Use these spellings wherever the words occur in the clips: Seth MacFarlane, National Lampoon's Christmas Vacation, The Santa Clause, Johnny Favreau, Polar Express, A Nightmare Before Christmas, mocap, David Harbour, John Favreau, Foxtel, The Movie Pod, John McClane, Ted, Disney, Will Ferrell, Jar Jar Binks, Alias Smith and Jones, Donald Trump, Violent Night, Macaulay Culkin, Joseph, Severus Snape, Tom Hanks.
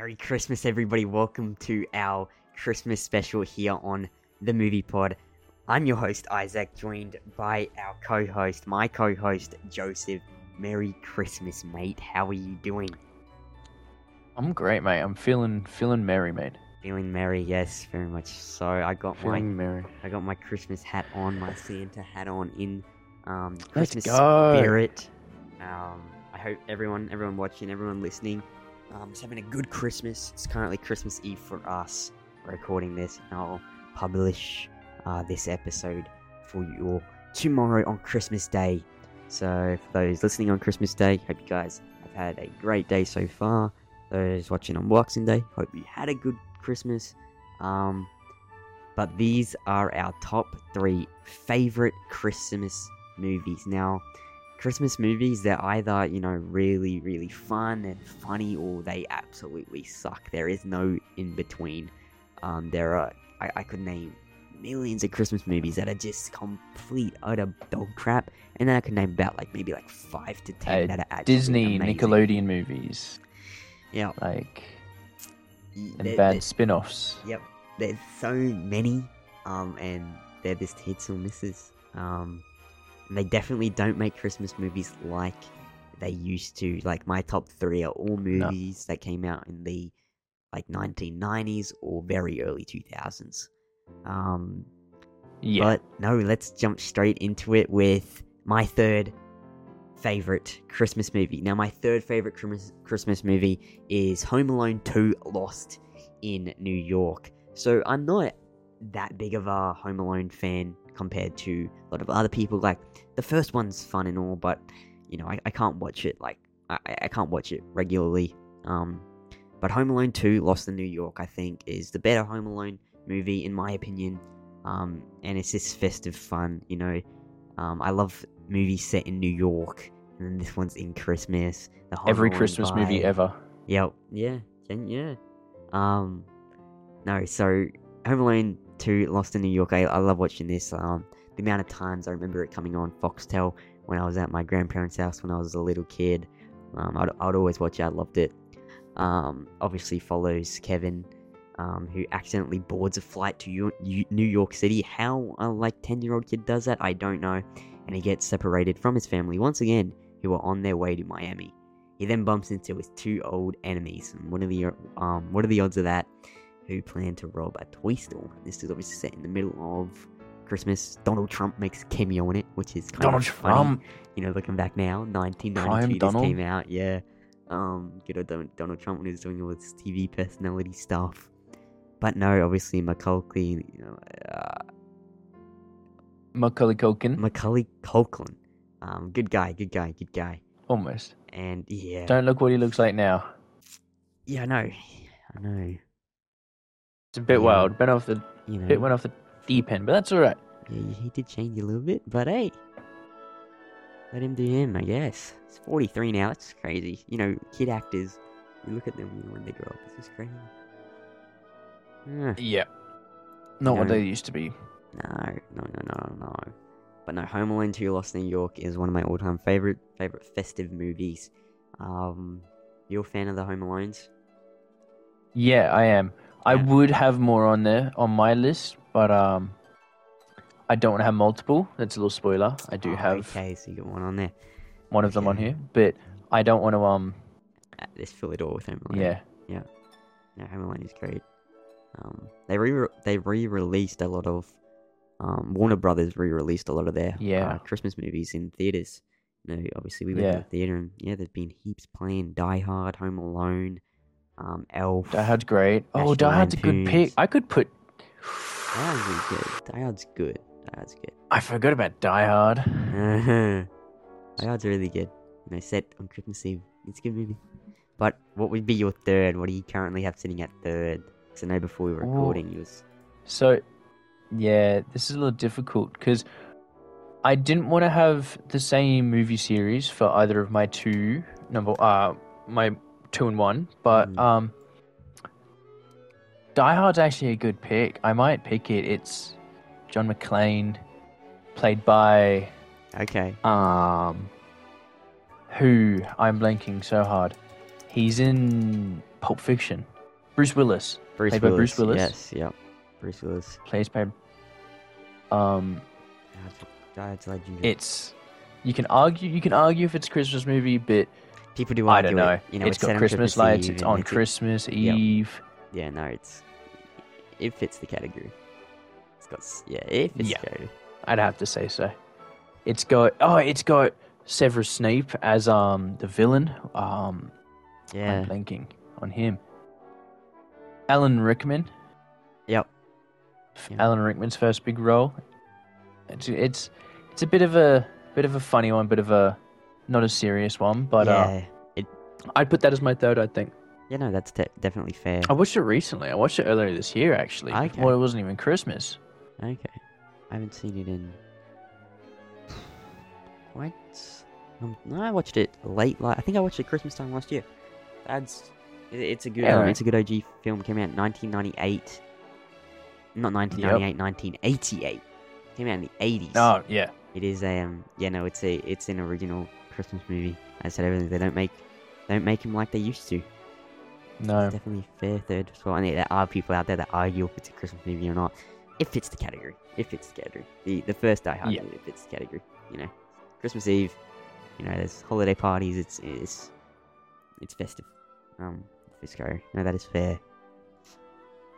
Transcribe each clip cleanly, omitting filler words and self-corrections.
Merry Christmas, everybody. Welcome to our Christmas special here on The Movie Pod. I'm your host, Isaac, joined by our co-host, my co-host, Joseph. Merry Christmas, mate. How are you doing? I'm great, mate. I'm feeling merry, mate. Feeling merry, yes, very much so. I got my Christmas hat on, my Santa hat on in Christmas spirit. I hope everyone watching, everyone listening, is having a good Christmas. It's currently Christmas Eve for us. We're recording this, and I'll publish this episode for you all tomorrow on Christmas Day. So for those listening on Christmas Day, hope you guys have had a great day so far. Those watching on Boxing Day, hope you had a good Christmas. But these are our top 3 favorite Christmas movies. Now, Christmas movies, they're either, you know, really, really fun and funny, or they absolutely suck. There is no in between. I could name millions of Christmas movies that are just complete utter dog crap, and then I could name about maybe 5 to 10 that are actually Disney, amazing. Nickelodeon movies. Yeah, and bad spin-offs. Yep, there's so many, and they're just hits or misses. And they definitely don't make Christmas movies like they used to. Like, my top 3 are all movies that came out in the 1990s or very early 2000s. But no, let's jump straight into it with my third favorite Christmas movie. Now, my third favorite Christmas movie is Home Alone 2: Lost in New York. So I'm not that big of a Home Alone fan compared to a lot of other people. Like, the first one's fun and all, but you know, I can't watch it I can't watch it regularly. But Home Alone 2: Lost in New York, I think, is the better Home Alone movie in my opinion. And it's just festive fun, you know. I love movies set in New York, and then this one's in Christmas. Every Christmas movie ever. Yep. Yeah. So Home Alone 2: Lost in New York, I love watching this. The amount of times I remember it coming on Foxtel when I was at my grandparents' house when I was a little kid. I'd always watch it. I loved it. Obviously follows Kevin, who accidentally boards a flight to New York City. How a 10-year-old kid does that, I don't know. And he gets separated from his family once again, who are on their way to Miami. He then bumps into his 2 old enemies. And what are the odds of that? Who plan to rob a toy store. This is obviously set in the middle of Christmas. Donald Trump makes a cameo in it, which is kind of funny. You know, looking back now, 1992 came out. Yeah, good old Donald Trump when he was doing all his TV personality stuff. But no, obviously Macaulay, you know, Macaulay Culkin. Good guy. Almost. And yeah. Don't look what he looks like now. Yeah, I know. It's a bit wild. Went off the deep end, but that's all right. Yeah, he did change a little bit, but hey, let him do him, I guess. He's 43 now. That's crazy. You know, kid actors, you look at them when they grow up. It's just crazy. Yeah. Not what they used to be. No. But no, Home Alone 2: Lost in New York is one of my all-time favorite festive movies. You're a fan of the Home Alones? Yeah, I am. I would have more on there on my list, but I don't want to have multiple. That's a little spoiler. I do have. Okay, so you got one on there. One of them on here, but I don't want to Let's fill it all with Home Alone. Yeah. No, Home Alone is great. They re-released a lot of Warner Brothers re-released a lot of their Christmas movies in theaters. You know, obviously we went to the theater, and there's been heaps playing Die Hard, Home Alone, Elf. Die Hard's great. National Die Hard's Lampoon's. A good pick. I could put. Die Hard's good. I forgot about Die Hard. Die Hard's really good. You know, set on Christmas Eve. It's a good movie. But what would be your third? What do you currently have sitting at third? I know before we were recording yours. So, yeah, this is a little difficult because I didn't want to have the same movie series for either of my my 2 and 1, but Die Hard's actually a good pick. I might pick it. It's John McClane, played by who I'm blanking so hard. He's in Pulp Fiction. Bruce Willis. Played by Bruce Willis. Yes, yeah. Bruce Willis. Plays by... It's... You can argue if it's a Christmas movie, but... People do argue. I don't know. It, you know, it's got Christmas lights. It's on Christmas Eve. Yeah, no, it's... It fits the category. It's got... Yeah, it fits the category. I'd have to say so. It's got... Oh, it's got... Severus Snape as the villain. I'm blanking on him. Alan Rickman. Yep. Alan Rickman's first big role. It's a bit of a funny one, bit of a not a serious one, but I'd put that as my third. I think. Yeah, no, that's definitely fair. I watched it recently. I watched it earlier this year, actually. Okay. Before it wasn't even Christmas. Okay, I haven't seen it in. What? No, I watched it late. I think I watched it Christmas time last year. It's a good. Yeah, right. It's a good OG film. Came out in 1998. Not 1998. Yep. 1988. Came out in the '80s. Oh yeah. It is a It's an original Christmas movie. As I said, everything they don't make them like they used to. No. It's definitely fair third. So I think there are people out there that argue if it's a Christmas movie or not. It fits the category. The first Die Hard movie fits the category. You know. Christmas Eve, you know, there's holiday parties. It's festive. Fisco. No, that is fair.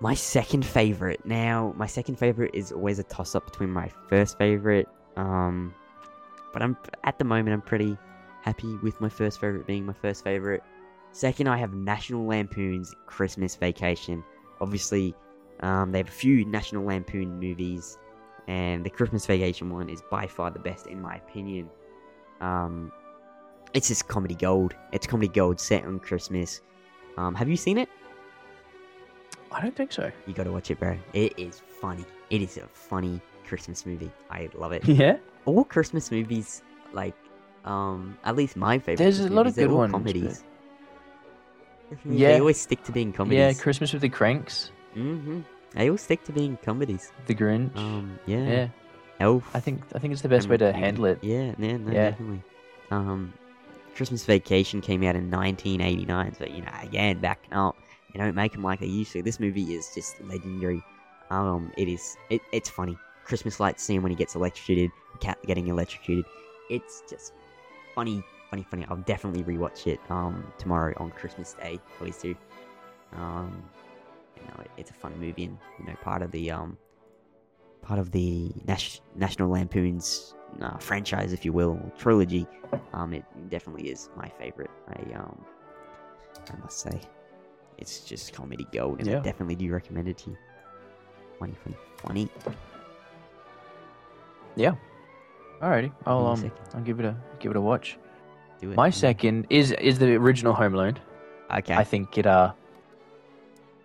My second favorite is always a toss-up between my first favorite. But at the moment I'm pretty happy with my first favorite being my first favorite. Second, I have National Lampoon's Christmas Vacation. Obviously, they have a few National Lampoon movies. And the Christmas Vacation one is by far the best, in my opinion. It's just comedy gold. It's comedy gold set on Christmas. Have you seen it? I don't think so. You got to watch it, bro. It is funny. It is a funny Christmas movie. I love it. Yeah. All Christmas movies, like, at least my favorite. There's a lot of good ones. Comedies. Yeah. They always stick to being comedies. Yeah, Christmas with the Cranks. Mm-hmm. They all stick to being comedies. The Grinch. Elf. I think it's the best way to handle it. Definitely. Christmas Vacation came out in 1989, so, you know, again, back up. They don't make them like they used to. This movie is just legendary. It's funny. Christmas lights scene when he gets electrocuted, cat getting electrocuted. It's just funny. I'll definitely rewatch it tomorrow on Christmas Day. Please do. You know, it's a fun movie, and, you know, part of the National Lampoon's franchise, if you will, trilogy. It definitely is my favorite. I must say, it's just comedy gold, and I definitely do recommend it to you. Funny. Yeah. Alrighty, I'll give it a watch. Do it. My second is the original Home Alone. Okay.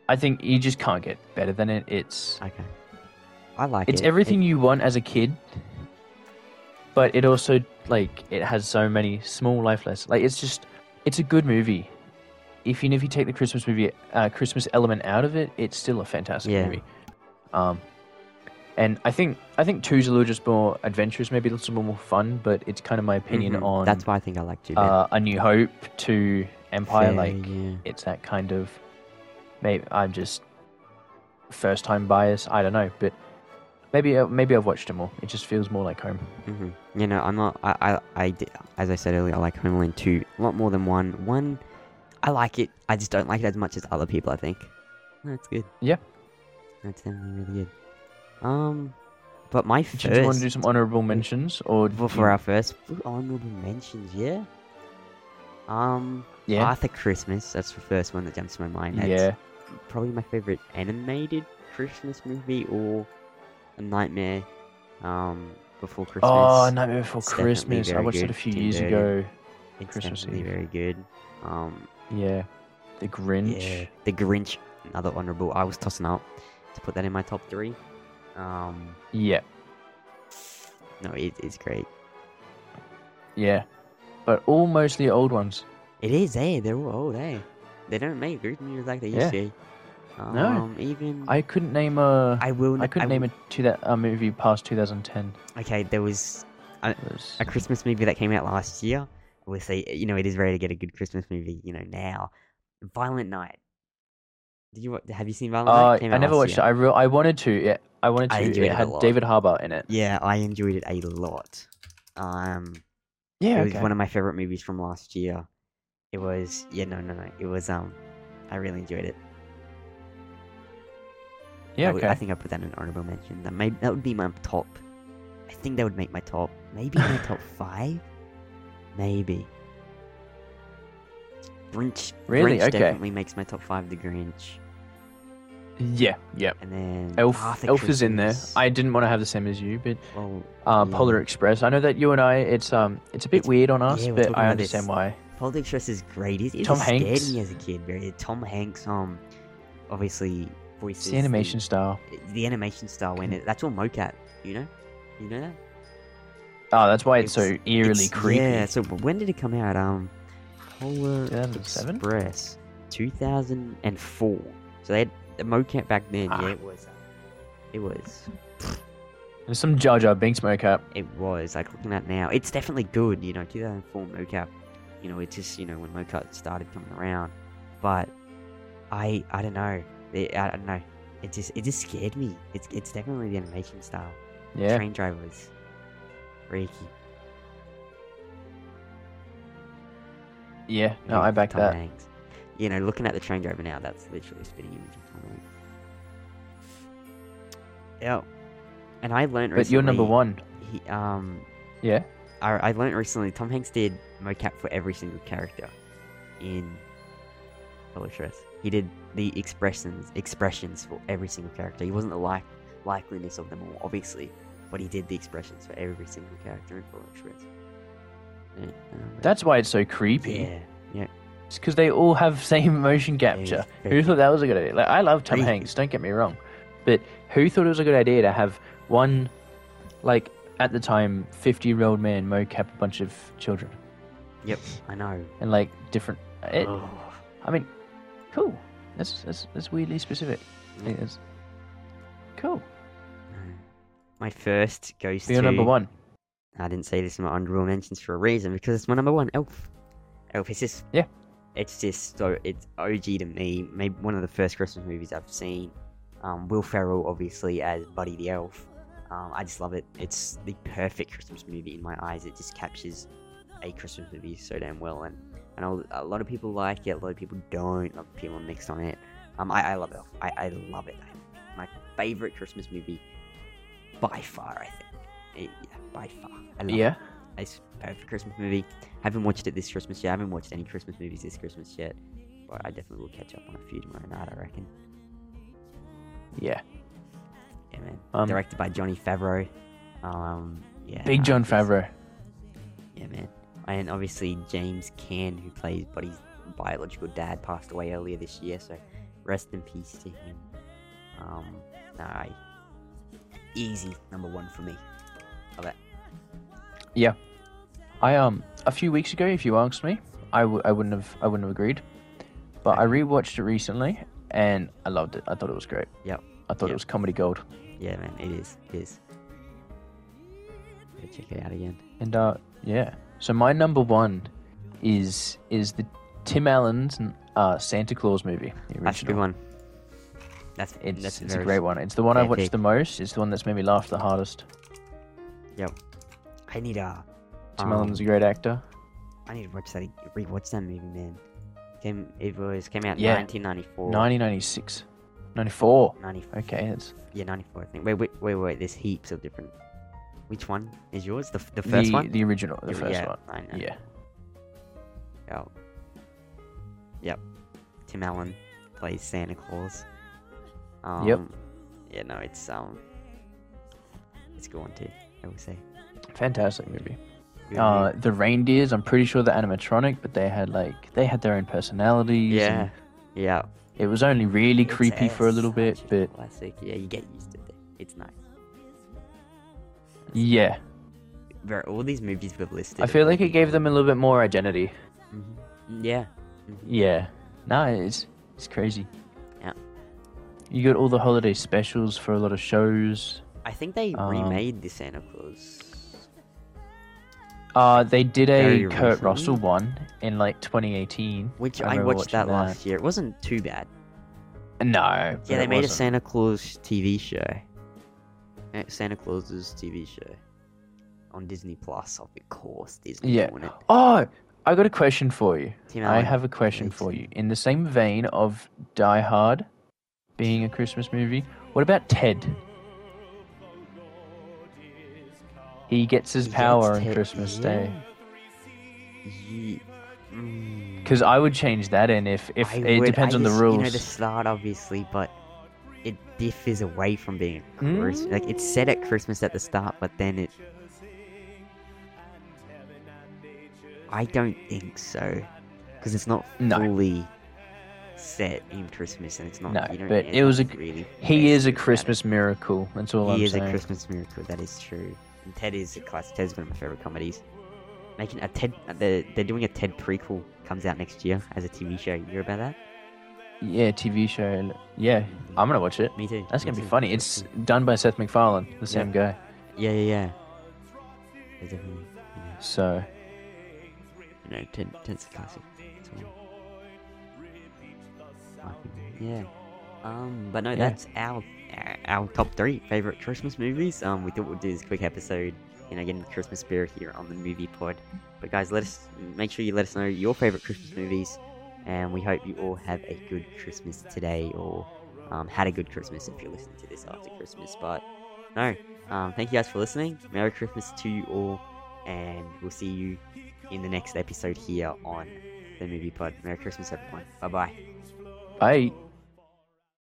I think you just can't get better than it. It's okay. I like it. It's everything you want as a kid, but it also, like, it has so many small life lessons. Like, it's a good movie. Even if you take the Christmas element out of it, it's still a fantastic movie. And I think two's a little just more adventurous, maybe a little more fun. But it's kind of my opinion on. That's why I think I like two. A New Hope to Empire, it's that kind of. Maybe I'm just first-time bias. I don't know, but maybe I've watched it more. It just feels more like home. Mm-hmm. You know, I'm not. I as I said earlier, I like Home Alone 2 a lot more than 1. 1, I like it. I just don't like it as much as other people. I think that's good. Yeah, that's definitely really good. But my first. Do you want to do some honorable mentions or for our first honorable mentions? Yeah. Arthur Christmas. That's the first one that jumps to my mind. That's probably my favorite animated Christmas movie, or A Nightmare Before Christmas. Oh, A Nightmare Before Christmas. I watched it a few years ago. It's Christmas definitely Eve. Very good. The Grinch. Yeah. The Grinch, another honorable. I was tossing up to put that in my top 3. No, it's great. Yeah, but all mostly old ones. It is, they're all old, They don't make good music like they used to. No, even I couldn't name a. I couldn't name a movie past 2010. Okay, there was a Christmas movie that came out last year. Obviously, you know, it is rare to get a good Christmas movie, you know, now. Violent Night. Have you seen Violent Night? I never watched it. I wanted to. Yeah, I wanted to. It had David Harbour in it. Yeah, I enjoyed it a lot. It was one of my favorite movies from last year. It was It was I really enjoyed it. Yeah, I think I put that in an honorable mention. That would be my top. I think that would make my top. Maybe my top 5. Maybe. Grinch, really? Grinch definitely makes my top 5, the Grinch. Yeah. And then Elf is in there. I didn't want to have the same as you, but Polar Express. I know that you and I, it's a bit weird on us, but I understand why. Polar Express is great. It scared me as a kid, very. Tom Hanks, obviously voices. It's the animation style. The animation style, that's all mocap, you know? You know that? Oh, that's why it's so eerily creepy. Yeah, so when did it come out? Polar Express, 2004. So they had the mocap back then. Ah. Yeah, it was. There's some Jar Jar Binks mocap. It was looking at now. It's definitely good. 2004 mocap. It's just when mocap started coming around. But I don't know. I don't know. It just scared me. It's definitely the animation style. Yeah. Train drivers. Freaky. Yeah, no, I back that. Hanks. Looking at the train driver now, that's literally a spitting image of Tom Hanks. Yeah. And I learned recently... But you're number 1. Yeah? I learned recently, Tom Hanks did mocap for every single character in Polar Express. He did the expressions for every single character. He wasn't the likeliness of them all, obviously, but he did the expressions for every single character in Polar Express. Yeah, that's why it's so creepy. Yeah. It's because they all have same motion capture. Who thought that was a good idea? I love Tom Hanks, don't get me wrong, but who thought it was a good idea to have one, at the time, 50-year-old man mocap a bunch of children? Yep, I know. And different. I mean, cool. That's weirdly specific. I think that's cool. My first goes to number 1. I didn't say this in my honorable mentions for a reason, because it's my number 1, Elf. Elf is just... Yeah. It's just so... It's OG to me. Maybe one of the first Christmas movies I've seen. Will Ferrell, obviously, as Buddy the Elf. I just love it. It's the perfect Christmas movie in my eyes. It just captures a Christmas movie so damn well. And a lot of people like it. A lot of people don't. A lot of people are mixed on it. I love Elf. I love it. My favourite Christmas movie by far, I think. By far. I love it. It's a perfect Christmas movie. I haven't watched it this Christmas yet. I haven't watched any Christmas movies this Christmas yet. But I definitely will catch up on a few tomorrow night, I reckon. Yeah. Yeah, man. Directed by Johnny Favreau. Big John Favreau. Yeah, man. And obviously James Caan, who plays Buddy's biological dad, passed away earlier this year. So rest in peace to him. Easy number 1 for me. Love it. Yeah, I a few weeks ago, if you asked me, I wouldn't have agreed, but I rewatched it recently and I loved it. I thought it was great. Yeah, I thought it was comedy gold. Yeah, man, it is. It is. Go check it out again. And so my number 1 is the Tim Allen's Santa Clause movie. That's a good one. That's a great one. It's the one I watched the most. It's the one that's made me laugh the hardest. Yep. I need Tim Allen's a great actor. I need to rewatch that movie, man. It came out in 1994. 1996. 94. 94. Okay, that's... Yeah, 94, I think. Wait, there's heaps of different... Which one is yours? The first one? The original, the first one. I know. Yeah. Yep. Tim Allen plays Santa Claus. Yep. Yeah, no, it's a good one too, I would say. Fantastic movie. The reindeers, I'm pretty sure they're animatronic, but they had their own personalities. Yeah. Yeah. It was only really creepy for a little bit, but classic. Yeah, you get used to it. It's nice. Yeah. Bro, all these movies we've listed. I feel like it gave them a little bit more identity. Mm-hmm. Yeah. Mm-hmm. Yeah. No, it's crazy. Yeah. You got all the holiday specials for a lot of shows. I think they remade the Santa Clause. They did a Kurt Russell one in 2018. Which I watched that last year. It wasn't too bad. No. Yeah, they made a Santa Claus TV show. Santa Claus's TV show on Disney Plus, of course. Disney. Yeah. It. Oh, I got a question for you. I have a question for you. In the same vein of Die Hard being a Christmas movie, what about Ted? He gets his power on Christmas Day. Because I would change that in if it depends on the rules. You know, the start, obviously, but it differs away from being Christmas. Like, it's set at Christmas at the start, but then it... I don't think so. Because it's not fully set in Christmas, and it's not... No, you don't but it was a... Really he is a Christmas miracle, that's all I'm saying. He is a Christmas miracle, that is true. And Ted is a classic. Ted's one of my favorite comedies. Making a Ted, they're doing a Ted prequel. Comes out next year as a TV show. You hear about that? Yeah, TV show. Yeah, I'm gonna watch it. Me too. That's gonna be funny. It's done by Seth MacFarlane, the same guy. Yeah. Definitely. Yeah. So, you know, Ted's a classic. Yeah. But no, that's our top three favorite Christmas movies. We thought we'd do this quick episode, you know, getting the Christmas spirit here on the Movie Pod. But guys, make sure you let us know your favorite Christmas movies, and we hope you all have a good Christmas today, or had a good Christmas if you're listening to this after Christmas. But no, thank you guys for listening. Merry Christmas to you all, and we'll see you in the next episode here on the Movie Pod. Merry Christmas, everyone. Bye-bye. Bye.